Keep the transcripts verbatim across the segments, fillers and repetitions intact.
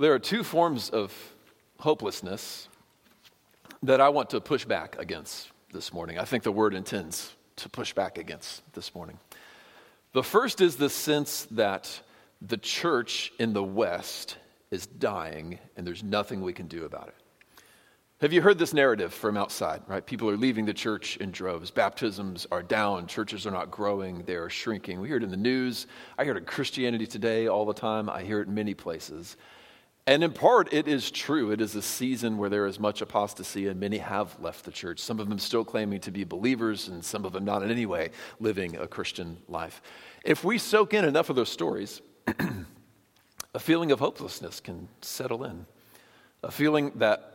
There are two forms of hopelessness that I want to push back against this morning. I think the word intends to push back against this morning. The first is the sense that the church in the West is dying and there's nothing we can do about it. Have you heard this narrative from outside, right? People are leaving the church in droves. Baptisms are down. Churches are not growing. They are shrinking. We hear it in the news. I hear it in Christianity Today all the time. I hear it in many places. And in part, it is true. It is a season where there is much apostasy, and many have left the church. Some of them still claiming to be believers, and some of them not in any way living a Christian life. If we soak in enough of those stories, a feeling of hopelessness can settle in. A feeling that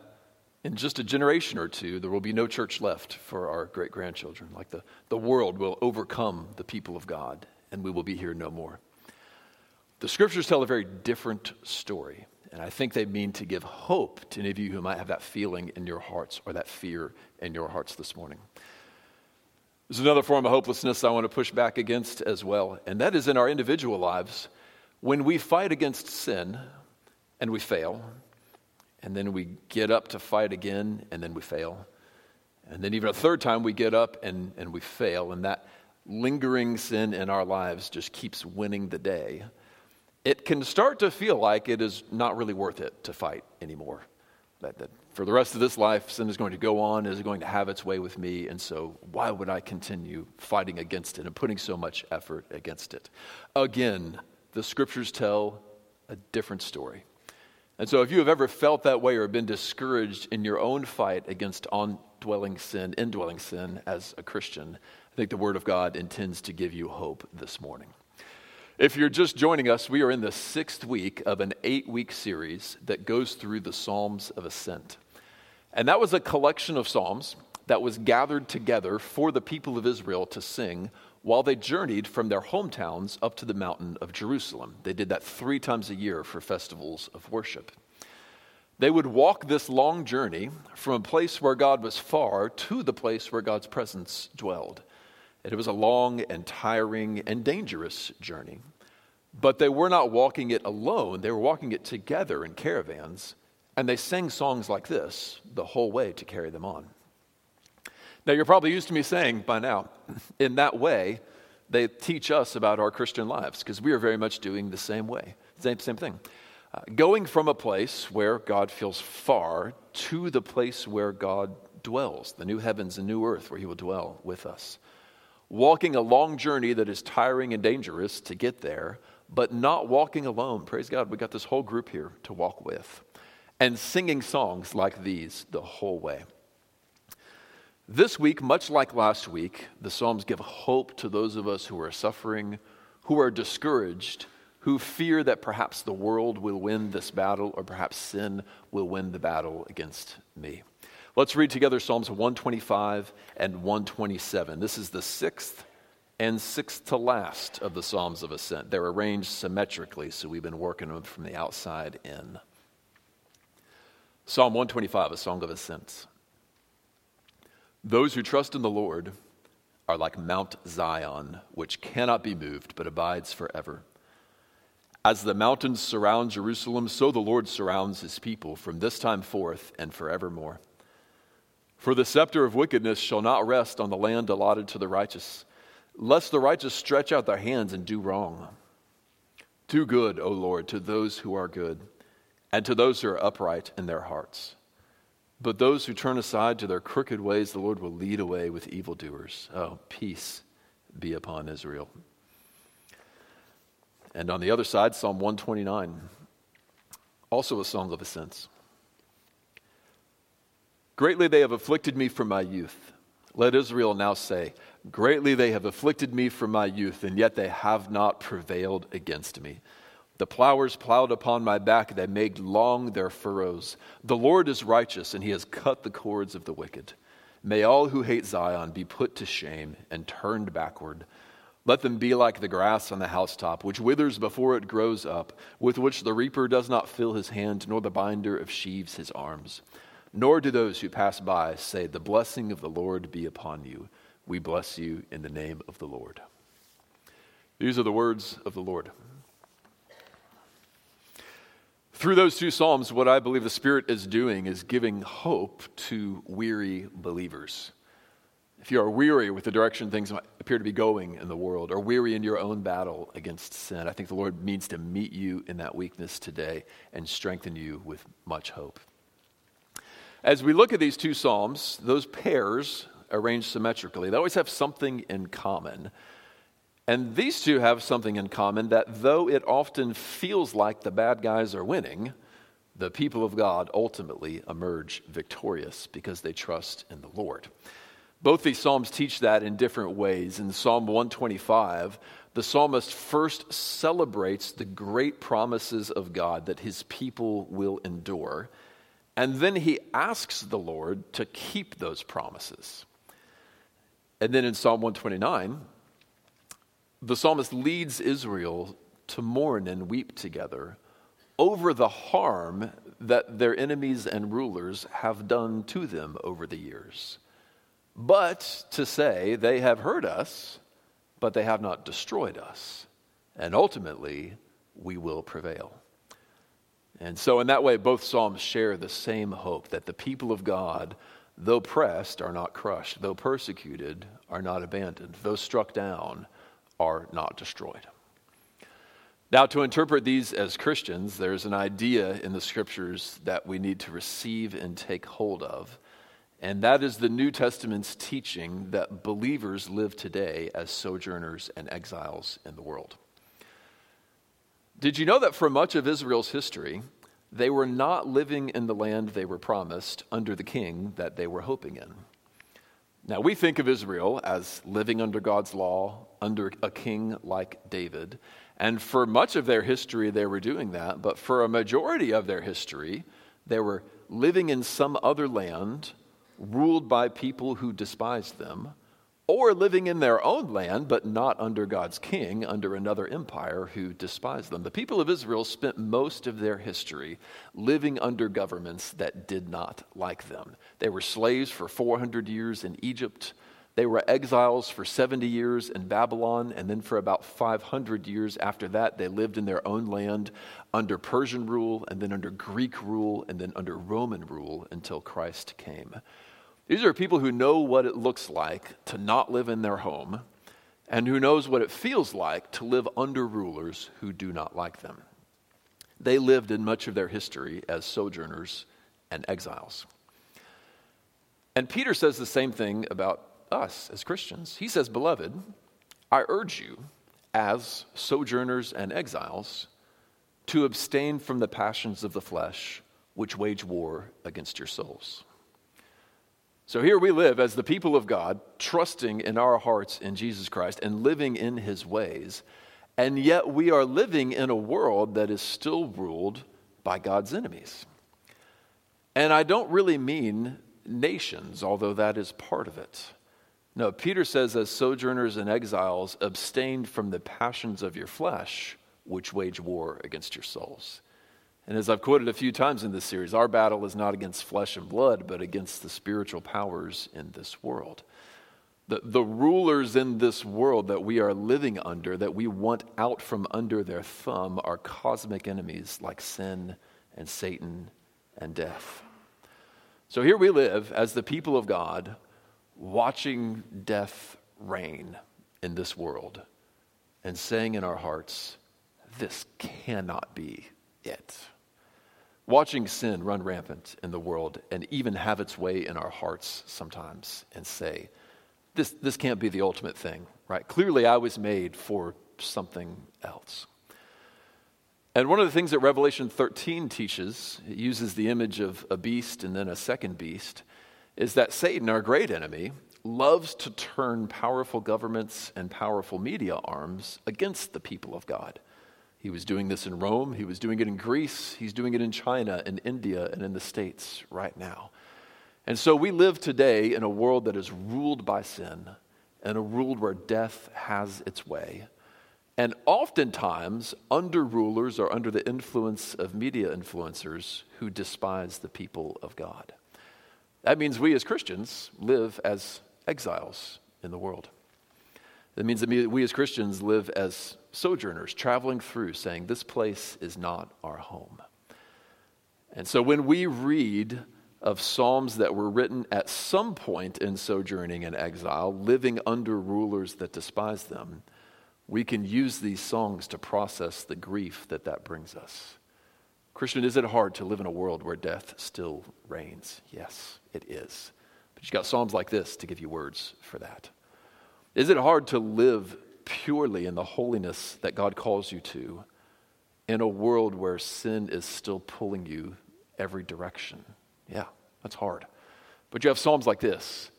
in just a generation or two, there will be no church left for our great-grandchildren. Like the, the world will overcome the people of God, and we will be here no more. The scriptures tell a very different story, and I think they mean to give hope to any of you who might have that feeling in your hearts or that fear in your hearts this morning. There's another form of hopelessness I want to push back against as well, and that is in our individual lives. When we fight against sin and we fail, and then we get up to fight again, and then we fail. And then even a third time we get up and, and we fail. And that lingering sin in our lives just keeps winning the day. It can start to feel like it is not really worth it to fight anymore. That, that for the rest of this life, sin is going to go on, is going to have its way with me. And so why would I continue fighting against it and putting so much effort against it? Again, the scriptures tell a different story. And so if you have ever felt that way or been discouraged in your own fight against on-dwelling sin, indwelling sin as a Christian, I think the Word of God intends to give you hope this morning. If you're just joining us, we are in the sixth week of an eight-week series that goes through the Psalms of Ascent. And that was a collection of psalms that was gathered together for the people of Israel to sing while they journeyed from their hometowns up to the mountain of Jerusalem. They did that three times a year for festivals of worship. They would walk this long journey from a place where God was far to the place where God's presence dwelled. And it was a long and tiring and dangerous journey. But they were not walking it alone. They were walking it together in caravans. And they sang songs like this the whole way to carry them on. Now, you're probably used to me saying by now, in that way, they teach us about our Christian lives, because we are very much doing the same way, same, same thing. Uh, going from a place where God feels far to the place where God dwells, the new heavens and new earth where he will dwell with us. Walking a long journey that is tiring and dangerous to get there, but not walking alone. Praise God, we got this whole group here to walk with. And singing songs like these the whole way. This week, much like last week, the Psalms give hope to those of us who are suffering, who are discouraged, who fear that perhaps the world will win this battle, or perhaps sin will win the battle against me. Let's read together Psalms one twenty-five and one twenty-seven. This is the sixth and sixth to last of the Psalms of Ascent. They're arranged symmetrically, so we've been working them from the outside in. Psalm one twenty-five, a song of ascent. Those who trust in the Lord are like Mount Zion, which cannot be moved but abides forever. As the mountains surround Jerusalem, so the Lord surrounds his people from this time forth and forevermore. For the scepter of wickedness shall not rest on the land allotted to the righteous, lest the righteous stretch out their hands and do wrong. Do good, O Lord, to those who are good, and to those who are upright in their hearts. But those who turn aside to their crooked ways, the Lord will lead away with evildoers. Oh, peace be upon Israel. And on the other side, Psalm one twenty-nine, also a song of ascent. Greatly they have afflicted me from my youth. Let Israel now say, greatly they have afflicted me from my youth, and yet they have not prevailed against me. The plowers plowed upon my back, they made long their furrows. The Lord is righteous, and he has cut the cords of the wicked. May all who hate Zion be put to shame and turned backward. Let them be like the grass on the housetop, which withers before it grows up, with which the reaper does not fill his hand, nor the binder of sheaves his arms. Nor do those who pass by say, the blessing of the Lord be upon you. We bless you in the name of the Lord. These are the words of the Lord. Through those two Psalms, what I believe the Spirit is doing is giving hope to weary believers. If you are weary with the direction things appear to be going in the world, or weary in your own battle against sin, I think the Lord means to meet you in that weakness today and strengthen you with much hope. As we look at these two Psalms, those pairs arranged symmetrically, they always have something in common. And these two have something in common that though it often feels like the bad guys are winning, the people of God ultimately emerge victorious because they trust in the Lord. Both these Psalms teach that in different ways. In Psalm one twenty-five, the psalmist first celebrates the great promises of God that his people will endure, and then he asks the Lord to keep those promises. And then in Psalm one twenty-nine, the psalmist leads Israel to mourn and weep together over the harm that their enemies and rulers have done to them over the years. But to say, they have hurt us, but they have not destroyed us. And ultimately, we will prevail. And so in that way, both psalms share the same hope that the people of God, though pressed, are not crushed. Though persecuted, are not abandoned. Though struck down, are not destroyed. Now, to interpret these as Christians, there's an idea in the scriptures that we need to receive and take hold of, and that is the New Testament's teaching that believers live today as sojourners and exiles in the world. Did you know that for much of Israel's history, they were not living in the land they were promised under the king that they were hoping in? Now, we think of Israel as living under God's law, under a king like David. And for much of their history, they were doing that. But for a majority of their history, they were living in some other land, ruled by people who despised them, or living in their own land, but not under God's king, under another empire who despised them. The people of Israel spent most of their history living under governments that did not like them. They were slaves for four hundred years in Egypt. They were exiles for seventy years in Babylon, and then for about five hundred years after that, they lived in their own land under Persian rule, and then under Greek rule, and then under Roman rule until Christ came. These are people who know what it looks like to not live in their home, and who knows what it feels like to live under rulers who do not like them. They lived in much of their history as sojourners and exiles. And Peter says the same thing about us as Christians. He says, "Beloved, I urge you as sojourners and exiles to abstain from the passions of the flesh which wage war against your souls." So here we live as the people of God, trusting in our hearts in Jesus Christ and living in his ways, and yet we are living in a world that is still ruled by God's enemies. And I don't really mean nations, although that is part of it. No, Peter says, as sojourners and exiles, abstain from the passions of your flesh, which wage war against your souls. And as I've quoted a few times in this series, our battle is not against flesh and blood, but against the spiritual powers in this world. The, the rulers in this world that we are living under, that we want out from under their thumb, are cosmic enemies like sin and Satan and death. So here we live as the people of God, watching death reign in this world and saying in our hearts, this cannot be it. Watching sin run rampant in the world and even have its way in our hearts sometimes and say, this, this can't be the ultimate thing, right? Clearly I was made for something else. And one of the things that Revelation thirteen teaches, it uses the image of a beast and then a second beast, is that Satan, our great enemy, loves to turn powerful governments and powerful media arms against the people of God. He was doing this in Rome. He was doing it in Greece. He's doing it in China and India and in the States right now. And so we live today in a world that is ruled by sin and a world where death has its way. And oftentimes under rulers or under the influence of media influencers who despise the people of God. That means we as Christians live as exiles in the world. That means that we as Christians live as sojourners, traveling through, saying this place is not our home. And so when we read of psalms that were written at some point in sojourning in exile, living under rulers that despise them, we can use these songs to process the grief that that brings us. Christian, is it hard to live in a world where death still reigns? Yes, it is. But you've got psalms like this to give you words for that. Is it hard to live purely in the holiness that God calls you to in a world where sin is still pulling you every direction? Yeah, that's hard. But you have psalms like this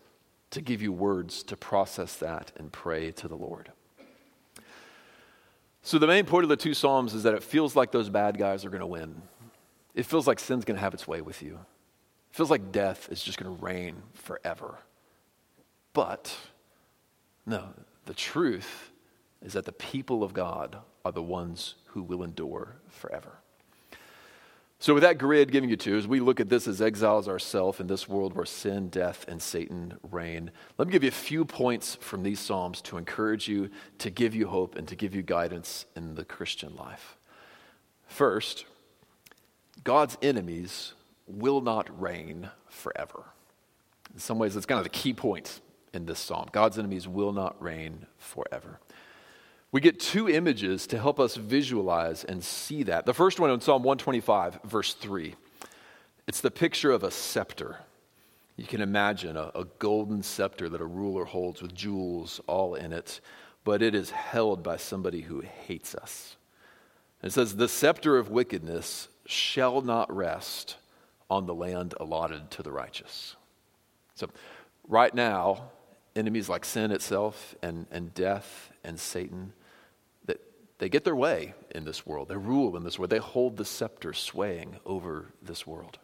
to give you words to process that and pray to the Lord. So the main point of the two psalms is that it feels like those bad guys are going to win. It feels like sin's going to have its way with you. It feels like death is just going to reign forever. But no, the truth is that the people of God are the ones who will endure forever. So with that grid giving you two, as we look at this as exiles ourselves in this world where sin, death, and Satan reign, let me give you a few points from these psalms to encourage you, to give you hope, and to give you guidance in the Christian life. First, God's enemies will not reign forever. In some ways, it's kind of the key point in this psalm. God's enemies will not reign forever. We get two images to help us visualize and see that. The first one in Psalm one twenty-five, verse three. It's the picture of a scepter. You can imagine a, a golden scepter that a ruler holds with jewels all in it, but it is held by somebody who hates us. It says, "The scepter of wickedness shall not rest on the land allotted to the righteous." So right now, enemies like sin itself and, and death and Satan, they get their way in this world. They rule in this world. They hold the scepter swaying over this world.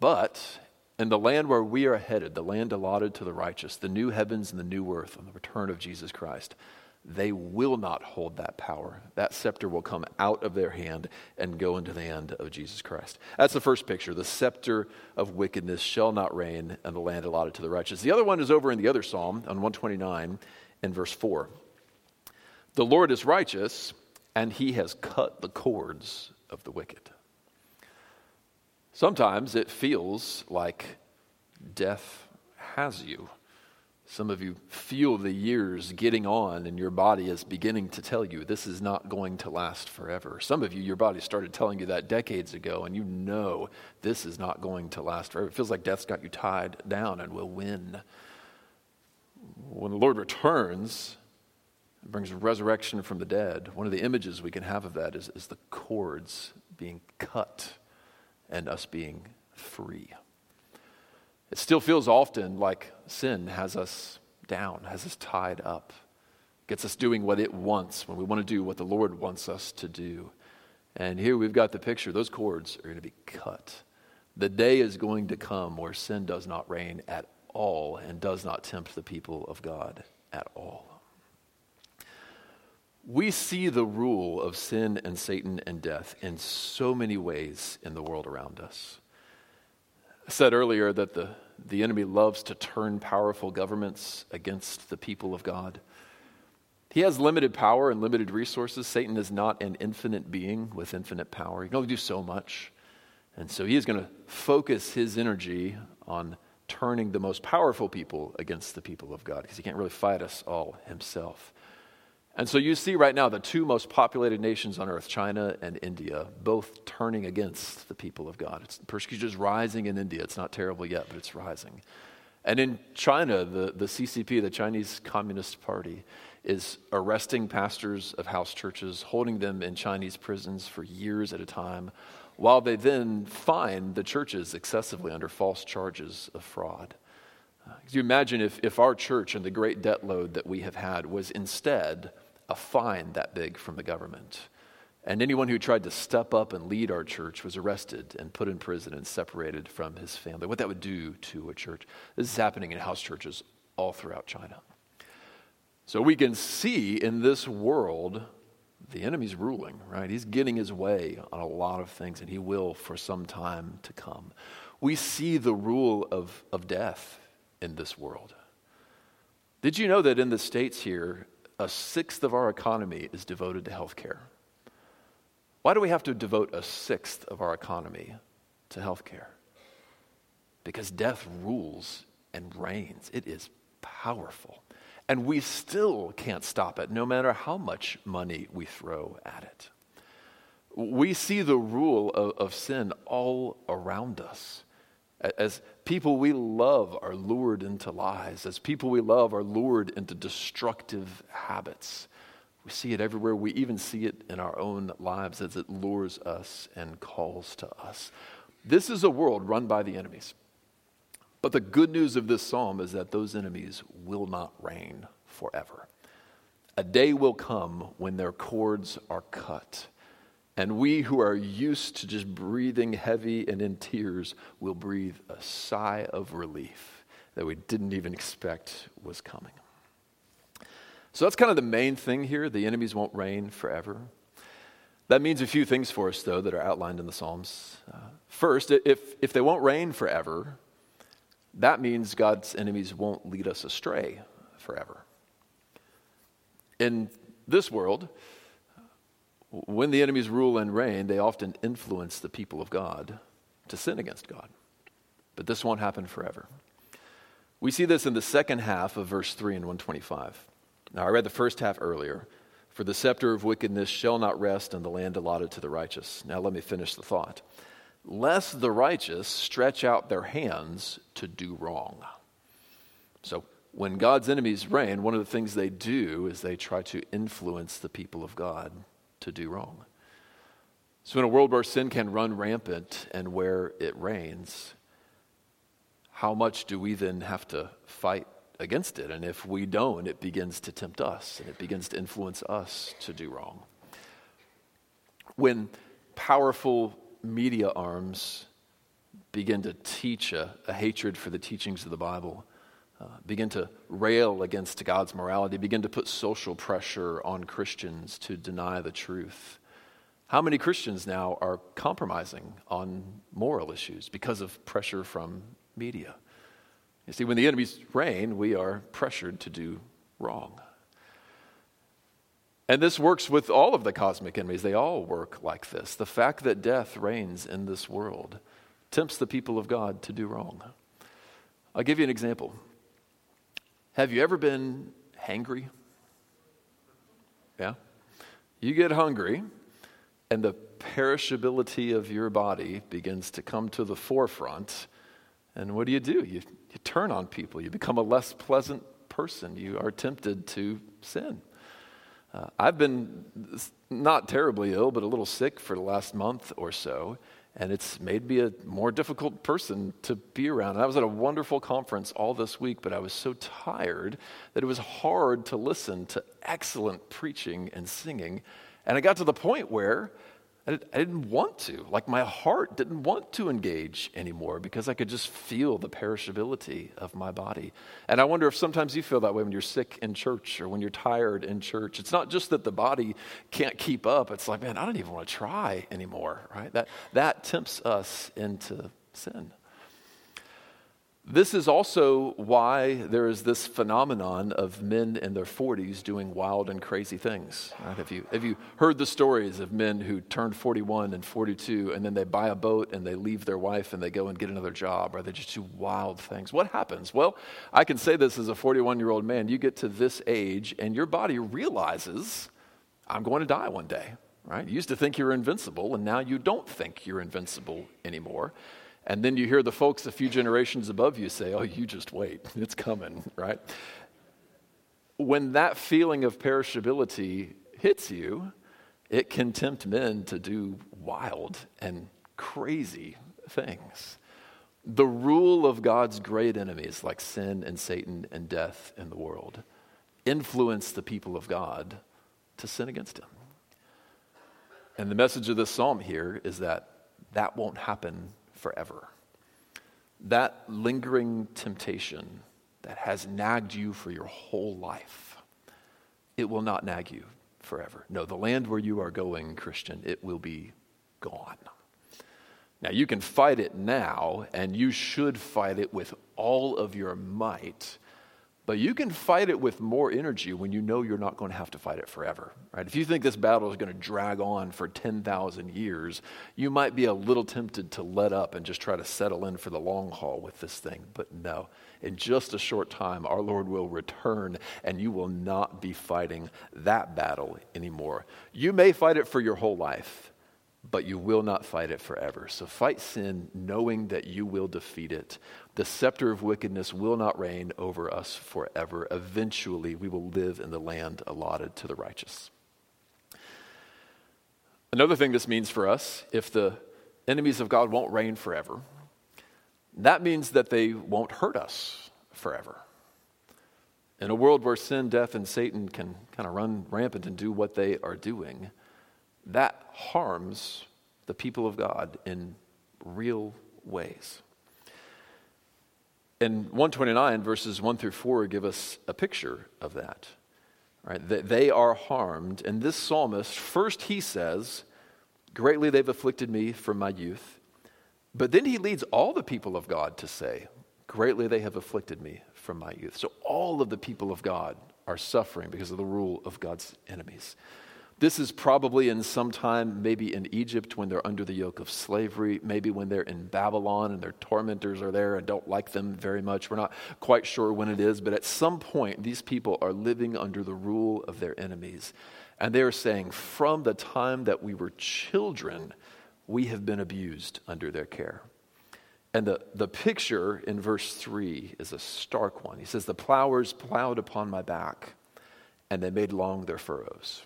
But in the land where we are headed, the land allotted to the righteous, the new heavens and the new earth on the return of Jesus Christ, they will not hold that power. That scepter will come out of their hand and go into the hand of Jesus Christ. That's the first picture. The scepter of wickedness shall not reign in the land allotted to the righteous. The other one is over in the other psalm on one twenty-nine and verse four. The Lord is righteous, and he has cut the cords of the wicked. Sometimes it feels like death has you. Some of you feel the years getting on, and your body is beginning to tell you this is not going to last forever. Some of you, your body started telling you that decades ago, and you know this is not going to last forever. It feels like death's got you tied down and will win. When the Lord returns, it brings resurrection from the dead. One of the images we can have of that is, is the cords being cut and us being free. It still feels often like sin has us down, has us tied up, gets us doing what it wants when we want to do what the Lord wants us to do. And here we've got the picture. Those cords are going to be cut. The day is going to come where sin does not reign at all and does not tempt the people of God at all. We see the rule of sin and Satan and death in so many ways in the world around us. I said earlier that the, the enemy loves to turn powerful governments against the people of God. He has limited power and limited resources. Satan is not an infinite being with infinite power. He can only do so much. And so he is going to focus his energy on turning the most powerful people against the people of God because he can't really fight us all himself. And so you see right now the two most populated nations on earth, China and India, both turning against the people of God. It's, persecution is rising in India. It's not terrible yet, but it's rising. And in China, the, the C C P, the Chinese Communist Party, is arresting pastors of house churches, holding them in Chinese prisons for years at a time, while they then fine the churches excessively under false charges of fraud. Uh, can you imagine if, if our church and the great debt load that we have had was instead a fine that big from the government. And anyone who tried to step up and lead our church was arrested and put in prison and separated from his family. What that would do to a church. This is happening in house churches all throughout China. So we can see in this world, the enemy's ruling, right? He's getting his way on a lot of things, and he will for some time to come. We see the rule of, of death in this world. Did you know that in the States here, a sixth of our economy is devoted to healthcare? Why do we have to devote a sixth of our economy to healthcare, because death rules and reigns. It is powerful. And we still can't stop it, no matter how much money we throw at it. We see the rule of, of sin all around us. As people we love are lured into lies, as people we love are lured into destructive habits. We see it everywhere. We even see it in our own lives as it lures us and calls to us. This is a world run by the enemies. But the good news of this psalm is that those enemies will not reign forever. A day will come when their cords are cut, and we who are used to just breathing heavy and in tears will breathe a sigh of relief that we didn't even expect was coming. So that's kind of the main thing here. The enemies won't reign forever. That means a few things for us, though, that are outlined in the Psalms. Uh, first, if, if they won't reign forever, that means God's enemies won't lead us astray forever. In this world, when the enemies rule and reign, they often influence the people of God to sin against God. But this won't happen forever. We see this in the second half of verse three and one twenty-five. Now, I read the first half earlier. For the scepter of wickedness shall not rest on the land allotted to the righteous. Now, let me finish the thought. Lest the righteous stretch out their hands to do wrong. So when God's enemies reign, one of the things they do is they try to influence the people of God to do wrong. So in a world where sin can run rampant and where it reigns, how much do we then have to fight against it? And if we don't, it begins to tempt us, and it begins to influence us to do wrong. When powerful media arms begin to teach a, a hatred for the teachings of the Bible, uh, begin to rail against God's morality, begin to put social pressure on Christians to deny the truth. How many Christians now are compromising on moral issues because of pressure from media? You see, when the enemies reign, we are pressured to do wrong. And this works with all of the cosmic enemies. They all work like this. The fact that death reigns in this world tempts the people of God to do wrong. I'll give you an example. Have you ever been hangry? Yeah? You get hungry, and the perishability of your body begins to come to the forefront. And what do you do? You, you turn on people. You become a less pleasant person. You are tempted to sin. Uh, I've been not terribly ill, but a little sick for the last month or so, and it's made me a more difficult person to be around. And I was at a wonderful conference all this week, but I was so tired that it was hard to listen to excellent preaching and singing. And I got to the point where I didn't want to. Like, my heart didn't want to engage anymore because I could just feel the perishability of my body. And I wonder if sometimes you feel that way when you're sick in church or when you're tired in church. It's not just that the body can't keep up. It's like, man, I don't even want to try anymore, right? That, that tempts us into sin. This is also why there is this phenomenon of men in their forties doing wild and crazy things. Right? Have you, have you heard the stories of men who turned forty-one and forty-two, and then they buy a boat and they leave their wife and they go and get another job, or they just do wild things? What happens? Well, I can say this as a forty-one-year-old man. You get to this age and your body realizes, I'm going to die one day. Right? You used to think you were invincible, and now you don't think you're invincible anymore. And then you hear the folks a few generations above you say, oh, you just wait, it's coming, right? When that feeling of perishability hits you, it can tempt men to do wild and crazy things. The rule of God's great enemies, like sin and Satan and death in the world, influence the people of God to sin against him. And the message of this psalm here is that that won't happen forever. That lingering temptation that has nagged you for your whole life, it will not nag you forever. No, the land where you are going, Christian, it will be gone. Now, you can fight it now, and you should fight it with all of your might, But you can fight it with more energy when you know you're not going to have to fight it forever, right? If you think this battle is going to drag on for ten thousand years, you might be a little tempted to let up and just try to settle in for the long haul with this thing. But no, in just a short time, our Lord will return and you will not be fighting that battle anymore. You may fight it for your whole life, but you will not fight it forever. So fight sin knowing that you will defeat it. The scepter of wickedness will not reign over us forever. Eventually, we will live in the land allotted to the righteous. Another thing this means for us, if the enemies of God won't reign forever, that means that they won't hurt us forever. In a world where sin, death, and Satan can kind of run rampant and do what they are doing, that harms the people of God in real ways. And one twenty-nine, verses one through four, give us a picture of that. Right? They are harmed. And this psalmist, first he says, greatly they've afflicted me from my youth. But then he leads all the people of God to say, greatly they have afflicted me from my youth. So all of the people of God are suffering because of the rule of God's enemies. This is probably in some time, maybe in Egypt when they're under the yoke of slavery, maybe when they're in Babylon and their tormentors are there and don't like them very much. We're not quite sure when it is, but at some point, these people are living under the rule of their enemies. And they are saying, from the time that we were children, we have been abused under their care. And the, the picture in verse three is a stark one. He says, the plowers plowed upon my back, and they made long their furrows.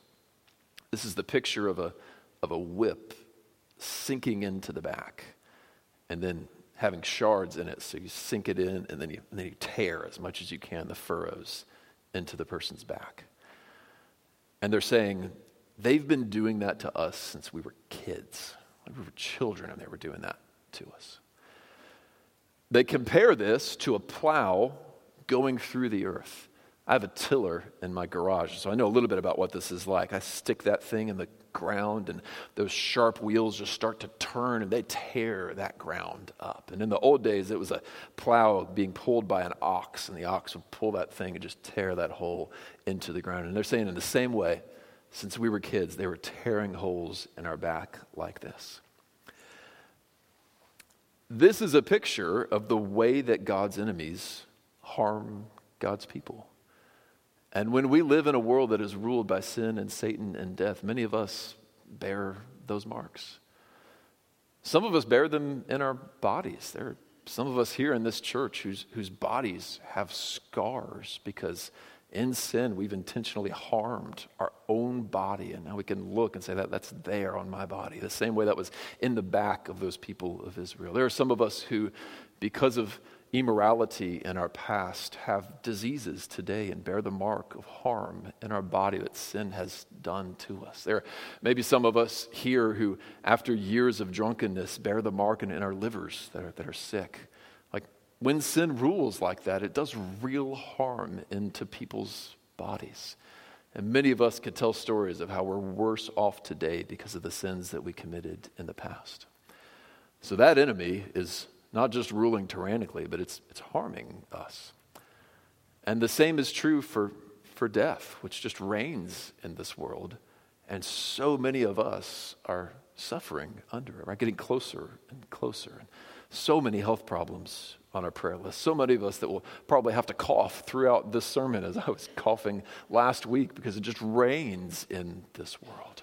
This is the picture of a of a whip sinking into the back and then having shards in it. So you sink it in and then you, and then you tear as much as you can the furrows into the person's back. And they're saying, they've been doing that to us since we were kids. Like we were children and they were doing that to us. They compare this to a plow going through the earth. I have a tiller in my garage, so I know a little bit about what this is like. I stick that thing in the ground, and those sharp wheels just start to turn, and they tear that ground up. And in the old days, it was a plow being pulled by an ox, and the ox would pull that thing and just tear that hole into the ground. And they're saying in the same way, since we were kids, they were tearing holes in our back like this. This is a picture of the way that God's enemies harm God's people. And when we live in a world that is ruled by sin and Satan and death, many of us bear those marks. Some of us bear them in our bodies. There are some of us here in this church whose, whose bodies have scars because in sin we've intentionally harmed our own body. And now we can look and say, that that's there on my body, the same way that was in the back of those people of Israel. There are some of us who, because of immorality in our past, have diseases today and bear the mark of harm in our body that sin has done to us. There may be some of us here who, after years of drunkenness, bear the mark in, in our livers that are, that are sick. Like when sin rules like that, it does real harm into people's bodies. And many of us could tell stories of how we're worse off today because of the sins that we committed in the past. So that enemy is not just ruling tyrannically, but it's it's harming us. And the same is true for, for death, which just reigns in this world. And so many of us are suffering under it, right? Getting closer and closer. And so many health problems on our prayer list. So many of us that will probably have to cough throughout this sermon, as I was coughing last week, because it just reigns in this world.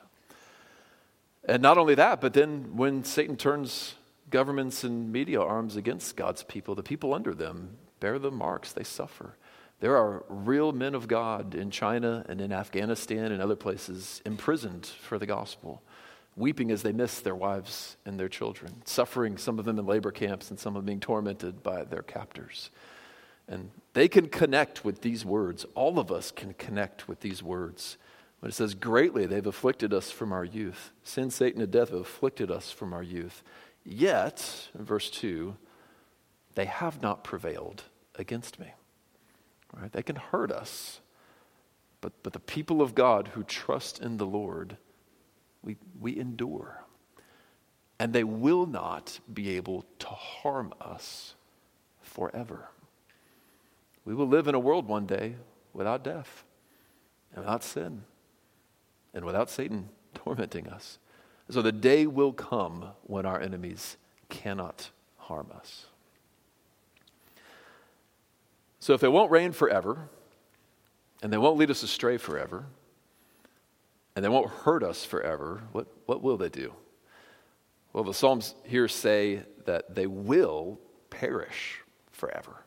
And not only that, but then when Satan turns governments and media arms against God's people, the people under them bear the marks, they suffer. There are real men of God in China and in Afghanistan and other places imprisoned for the gospel, weeping as they miss their wives and their children, suffering, some of them in labor camps and some of them being tormented by their captors. And they can connect with these words. All of us can connect with these words. When it says, greatly they've afflicted us from our youth. Sin, Satan, and death have afflicted us from our youth. Yet, in verse two, they have not prevailed against me. Right? They can hurt us, but, but the people of God who trust in the Lord, we, we endure. And they will not be able to harm us forever. We will live in a world one day without death and without sin and without Satan tormenting us. So the day will come when our enemies cannot harm us. So if they won't reign forever, and they won't lead us astray forever, and they won't hurt us forever, what, what will they do? Well, the Psalms here say that they will perish forever.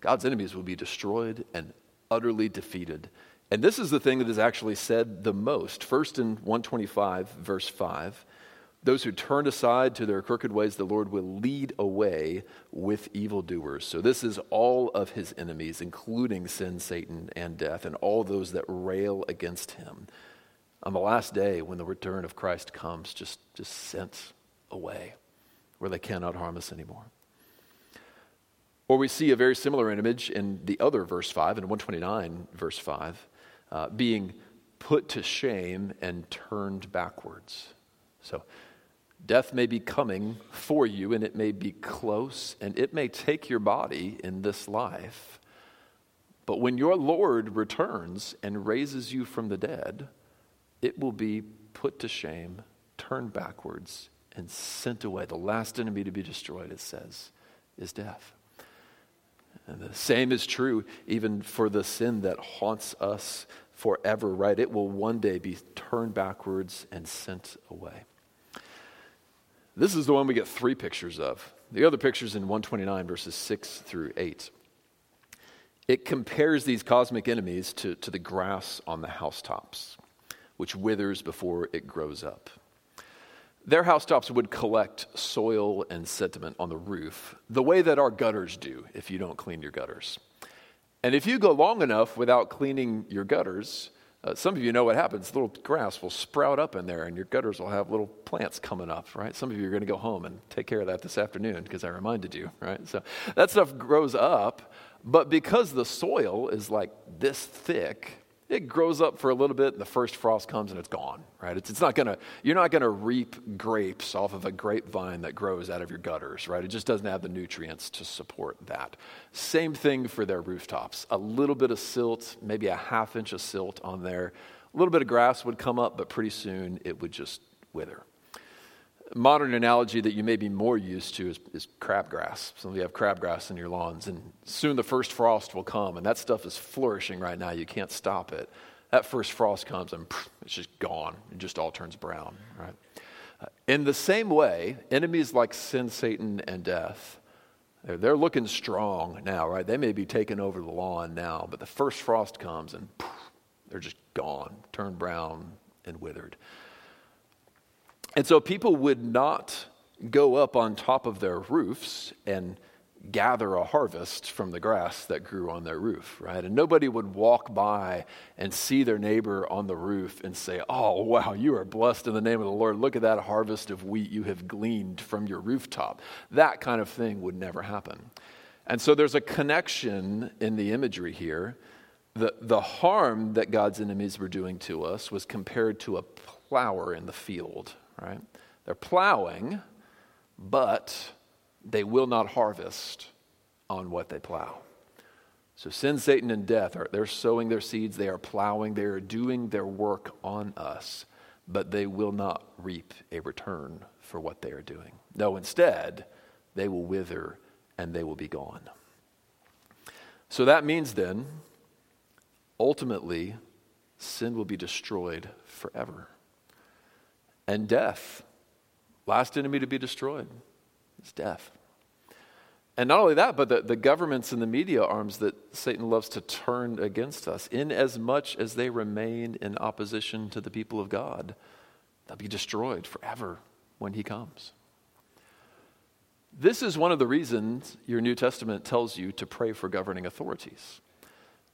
God's enemies will be destroyed and utterly defeated. And this is the thing that is actually said the most. First in one twenty-five, verse five, those who turn aside to their crooked ways, the Lord will lead away with evildoers. So this is all of his enemies, including sin, Satan, and death, and all those that rail against him. On the last day, when the return of Christ comes, just, just sent away, where they cannot harm us anymore. Or we see a very similar image in the other verse five, in one twenty-nine, verse five, uh, being put to shame and turned backwards. So death may be coming for you, and it may be close, and it may take your body in this life. But when your Lord returns and raises you from the dead, it will be put to shame, turned backwards, and sent away. The last enemy to be destroyed, it says, is death. And the same is true even for the sin that haunts us forever, right? It will one day be turned backwards and sent away. This is the one we get three pictures of. The other picture's in one twenty-nine, verses six through eight. It compares these cosmic enemies to, to the grass on the housetops, which withers before it grows up. Their housetops would collect soil and sediment on the roof the way that our gutters do if you don't clean your gutters. And if you go long enough without cleaning your gutters, uh, some of you know what happens. Little grass will sprout up in there, and your gutters will have little plants coming up, right? Some of you are going to go home and take care of that this afternoon because I reminded you, right? So that stuff grows up, but because the soil is like this thick, it grows up for a little bit, and the first frost comes, and it's gone, right? It's, it's not gonna. You're not gonna reap grapes off of a grapevine that grows out of your gutters, right? It just doesn't have the nutrients to support that. Same thing for their rooftops. A little bit of silt, maybe a half inch of silt on there. A little bit of grass would come up, but pretty soon it would just wither. Modern analogy that you may be more used to is, is crabgrass. Some of you have crabgrass in your lawns, and soon the first frost will come, and that stuff is flourishing right now. You can't stop it. That first frost comes, and it's just gone. It just all turns brown, right? In the same way, enemies like sin, Satan, and death, they're, they're looking strong now, right? They may be taking over the lawn now, but the first frost comes, and they're just gone, turned brown and withered. And so people would not go up on top of their roofs and gather a harvest from the grass that grew on their roof, right? And nobody would walk by and see their neighbor on the roof and say, "Oh, wow, you are blessed in the name of the Lord. Look at that harvest of wheat you have gleaned from your rooftop." That kind of thing would never happen. And so there's a connection in the imagery here. The, the harm that God's enemies were doing to us was compared to a plower in the field, right? They're plowing, but they will not harvest on what they plow. So sin, Satan, and death, are they're sowing their seeds, they are plowing, they are doing their work on us, but they will not reap a return for what they are doing. No, instead, they will wither and they will be gone. So that means then, ultimately, sin will be destroyed forever. And death, last enemy to be destroyed, is death. And not only that, but the, the governments and the media arms that Satan loves to turn against us, in as much as they remain in opposition to the people of God, they'll be destroyed forever when he comes. This is one of the reasons your New Testament tells you to pray for governing authorities.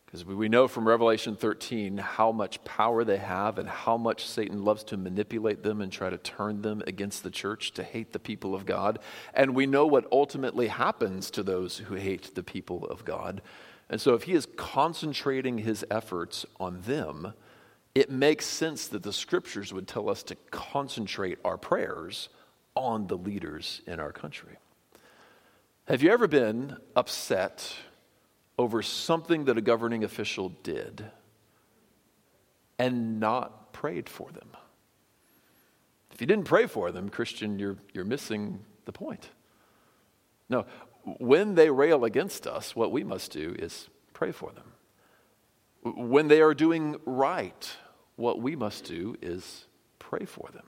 Because we know from Revelation thirteen how much power they have and how much Satan loves to manipulate them and try to turn them against the church to hate the people of God. And we know what ultimately happens to those who hate the people of God. And so if he is concentrating his efforts on them, it makes sense that the scriptures would tell us to concentrate our prayers on the leaders in our country. Have you ever been upset over something that a governing official did and not prayed for them. If you didn't pray for them, Christian, you're you're missing the point. No, when they rail against us, what we must do is pray for them. When they are doing right, what we must do is pray for them.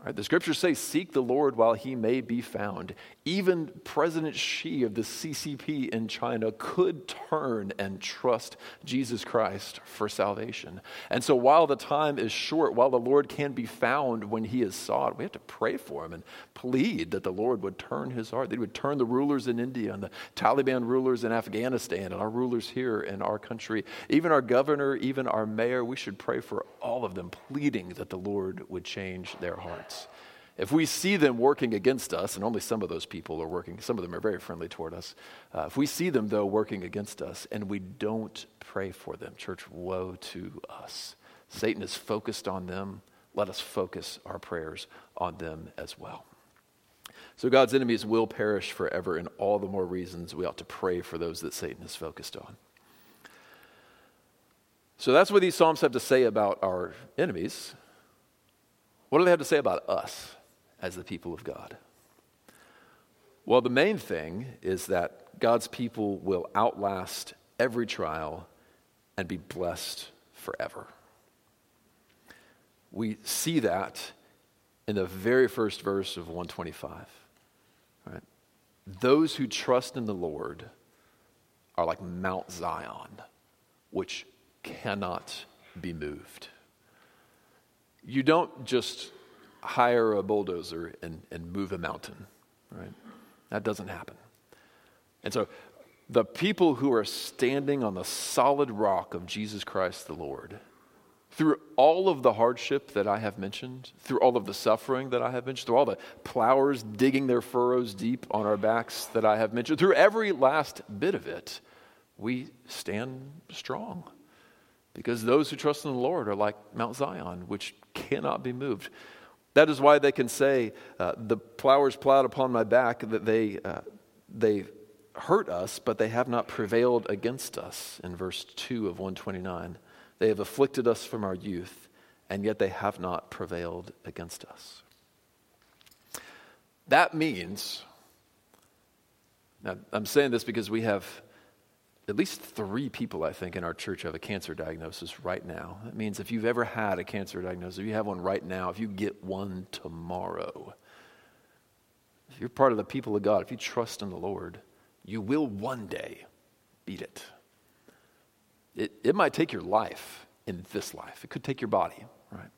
All right, the scriptures say, seek the Lord while he may be found. Even President Xi of the C C P in China could turn and trust Jesus Christ for salvation. And so while the time is short, while the Lord can be found when he is sought, we have to pray for him and plead that the Lord would turn his heart. That he would turn the rulers in India and the Taliban rulers in Afghanistan and our rulers here in our country. Even our governor, even our mayor, we should pray for all of them, pleading that the Lord would change their heart. If we see them working against us, and only some of those people are working, some of them are very friendly toward us. Uh, if we see them, though, working against us, and we don't pray for them, church, woe to us. Satan is focused on them. Let us focus our prayers on them as well. So God's enemies will perish forever, and all the more reasons we ought to pray for those that Satan is focused on. So that's what these Psalms have to say about our enemies. What do they have to say about us as the people of God? Well, the main thing is that God's people will outlast every trial and be blessed forever. We see that in the very first verse of one twenty-five. All right? Those who trust in the Lord are like Mount Zion, which cannot be moved. You don't just hire a bulldozer and, and move a mountain, right? That doesn't happen. And so the people who are standing on the solid rock of Jesus Christ the Lord, through all of the hardship that I have mentioned, through all of the suffering that I have mentioned, through all the plowers digging their furrows deep on our backs that I have mentioned, through every last bit of it, we stand strong. Because those who trust in the Lord are like Mount Zion, which cannot be moved. That is why they can say, uh, the plowers plowed upon my back, that they uh, they hurt us, but they have not prevailed against us, in verse two of one twenty-nine. They have afflicted us from our youth, and yet they have not prevailed against us. That means, now I'm saying this because we have at least three people, I think, in our church have a cancer diagnosis right now. That means if you've ever had a cancer diagnosis, if you have one right now, if you get one tomorrow, if you're part of the people of God, if you trust in the Lord, you will one day beat it. It, it might take your life in this life. It could take your body, right?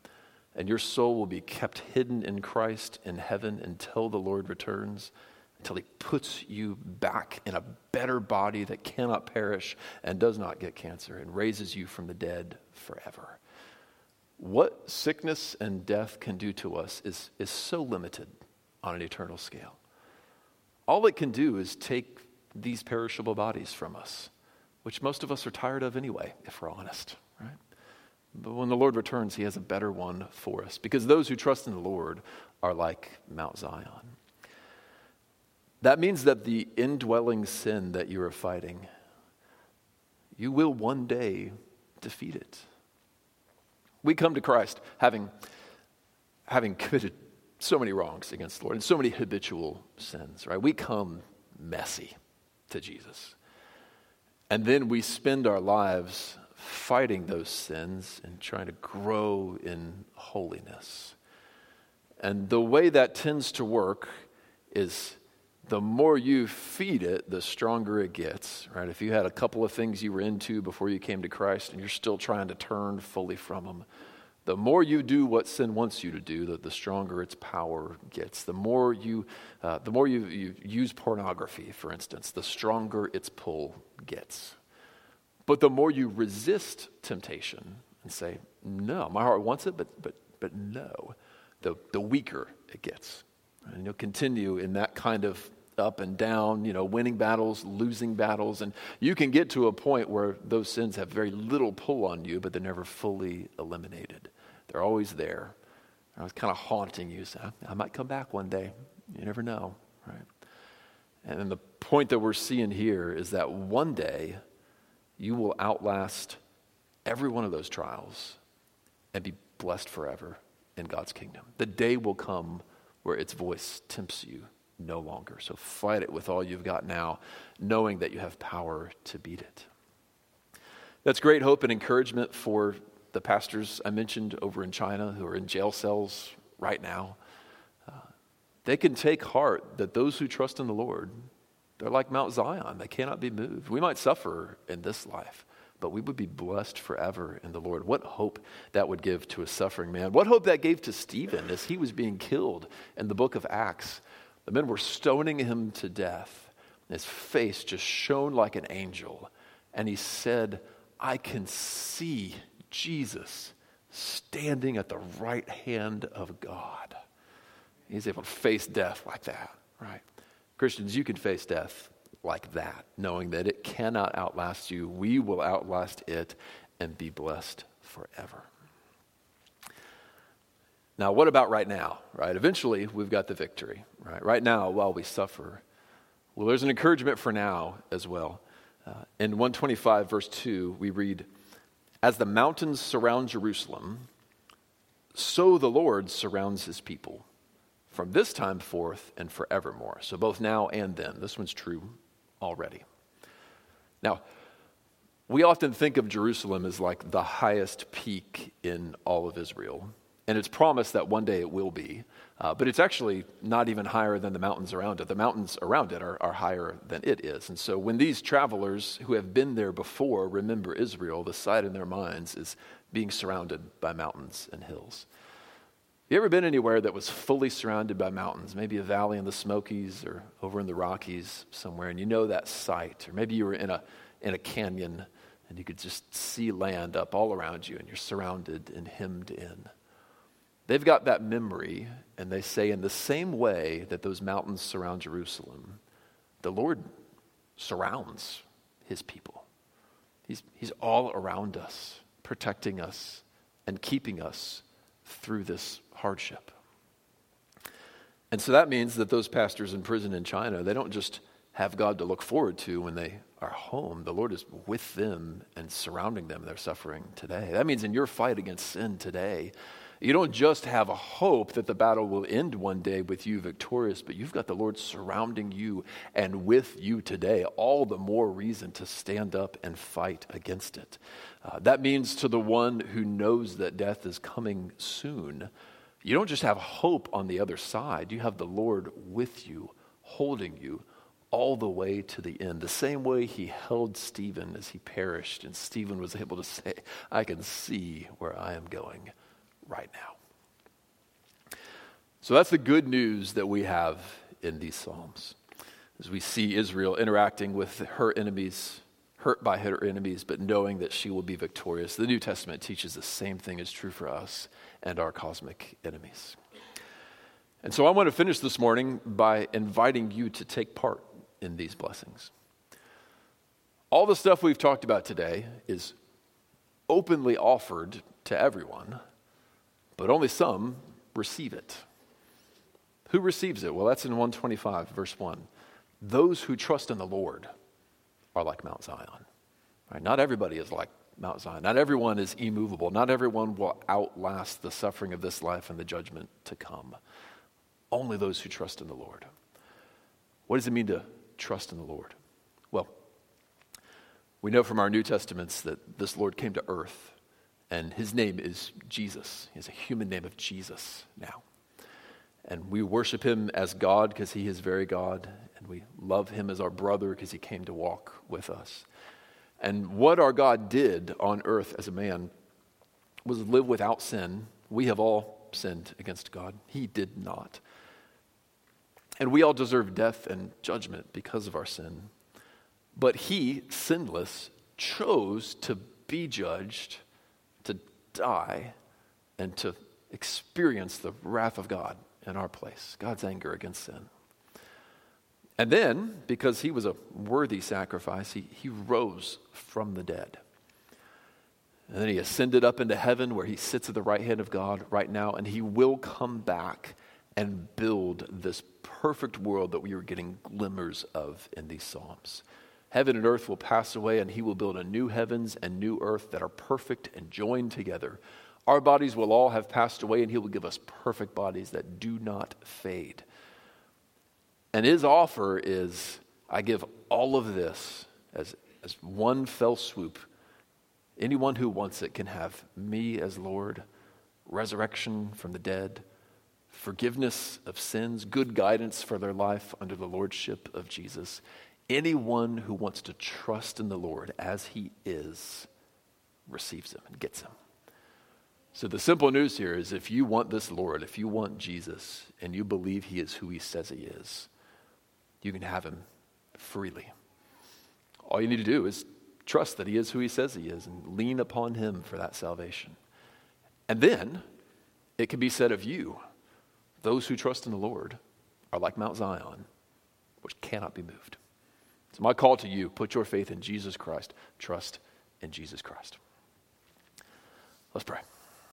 And your soul will be kept hidden in Christ in heaven until the Lord returns, until he puts you back in a better body that cannot perish and does not get cancer and raises you from the dead forever. What sickness and death can do to us is, is so limited on an eternal scale. All it can do is take these perishable bodies from us, which most of us are tired of anyway, if we're honest, right? But when the Lord returns, he has a better one for us, because those who trust in the Lord are like Mount Zion. That means that the indwelling sin that you are fighting, you will one day defeat it. We come to Christ having, having committed so many wrongs against the Lord and so many habitual sins, right? We come messy to Jesus. And then we spend our lives fighting those sins and trying to grow in holiness. And the way that tends to work is, the more you feed it, the stronger it gets, right? If you had a couple of things you were into before you came to Christ and you're still trying to turn fully from them, the more you do what sin wants you to do, the, the stronger its power gets. The more you uh, the more you, you use pornography, for instance, the stronger its pull gets. But the more you resist temptation and say, no, my heart wants it, but but but no, the, the weaker it gets. And you'll continue in that kind of up and down, you know, winning battles, losing battles. And you can get to a point where those sins have very little pull on you, but they're never fully eliminated. They're always there. I was kind of haunting you. So I might come back one day. You never know, right? And then the point that we're seeing here is that one day you will outlast every one of those trials and be blessed forever in God's kingdom. The day will come where its voice tempts you no longer. So fight it with all you've got now, knowing that you have power to beat it. That's great hope and encouragement for the pastors I mentioned over in China who are in jail cells right now. Uh, they can take heart that those who trust in the Lord, they're like Mount Zion. They cannot be moved. We might suffer in this life, but we would be blessed forever in the Lord. What hope that would give to a suffering man. What hope that gave to Stephen as he was being killed in the book of Acts. The men were stoning him to death. His face just shone like an angel. And he said, I can see Jesus standing at the right hand of God. He's able to face death like that, right? Christians, you can face death like that, knowing that it cannot outlast you. We will outlast it and be blessed forever. Now, what about right now, right? Eventually, we've got the victory, right? Right now, while we suffer. Well, there's an encouragement for now as well. Uh, in one twenty-five, verse two, we read, as the mountains surround Jerusalem, so the Lord surrounds his people from this time forth and forevermore. So both now and then. This one's true already. Now, we often think of Jerusalem as like the highest peak in all of Israel. And it's promised that one day it will be. Uh, but it's actually not even higher than the mountains around it. The mountains around it are, are higher than it is. And so when these travelers who have been there before remember Israel, the sight in their minds is being surrounded by mountains and hills. You ever been anywhere that was fully surrounded by mountains? Maybe a valley in the Smokies or over in the Rockies somewhere, and you know that sight. Or maybe you were in a in a canyon and you could just see land up all around you and you're surrounded and hemmed in. They've got that memory, and they say, in the same way that those mountains surround Jerusalem, the Lord surrounds his people. He's, he's all around us, protecting us and keeping us through this hardship. And so that means that those pastors in prison in China, they don't just have God to look forward to when they are home. The Lord is with them and surrounding them in their suffering today. That means in your fight against sin today, you don't just have a hope that the battle will end one day with you victorious, but you've got the Lord surrounding you and with you today. All the more reason to stand up and fight against it. Uh, that means to the one who knows that death is coming soon, you don't just have hope on the other side. You have the Lord with you, holding you all the way to the end. The same way he held Stephen as he perished, and Stephen was able to say, I can see where I am going right now. So that's the good news that we have in these Psalms. As we see Israel interacting with her enemies, hurt by her enemies, but knowing that she will be victorious. The New Testament teaches the same thing is true for us and our cosmic enemies. And so I want to finish this morning by inviting you to take part in these blessings. All the stuff we've talked about today is openly offered to everyone, but only some receive it. Who receives it? Well, that's in one twenty-five, verse one. Those who trust in the Lord are like Mount Zion. Right? Not everybody is like Mount Zion. Not everyone is immovable. Not everyone will outlast the suffering of this life and the judgment to come. Only those who trust in the Lord. What does it mean to trust in the Lord? Well, we know from our New Testaments that this Lord came to earth, and his name is Jesus. He has a human name of Jesus now. And we worship him as God because he is very God. And we love him as our brother because he came to walk with us. And what our God did on earth as a man was live without sin. We have all sinned against God. He did not. And we all deserve death and judgment because of our sin. But he, sinless, chose to be judged, to die, and to experience the wrath of God in our place, God's anger against sin. And then, because he was a worthy sacrifice, he, he rose from the dead. And then he ascended up into heaven where he sits at the right hand of God right now, and he will come back and build this perfect world that we were getting glimmers of in these Psalms. Heaven and earth will pass away, and he will build a new heavens and new earth that are perfect and joined together. Our bodies will all have passed away, and he will give us perfect bodies that do not fade. And his offer is, I give all of this as, as one fell swoop. Anyone who wants it can have me as Lord, resurrection from the dead, forgiveness of sins, good guidance for their life under the lordship of Jesus. Anyone who wants to trust in the Lord as he is receives him and gets him. So the simple news here is, if you want this Lord, if you want Jesus, and you believe he is who he says he is, you can have him freely. All you need to do is trust that he is who he says he is and lean upon him for that salvation. And then it can be said of you, those who trust in the Lord are like Mount Zion, which cannot be moved. So my call to you, put your faith in Jesus Christ. Trust in Jesus Christ. Let's pray.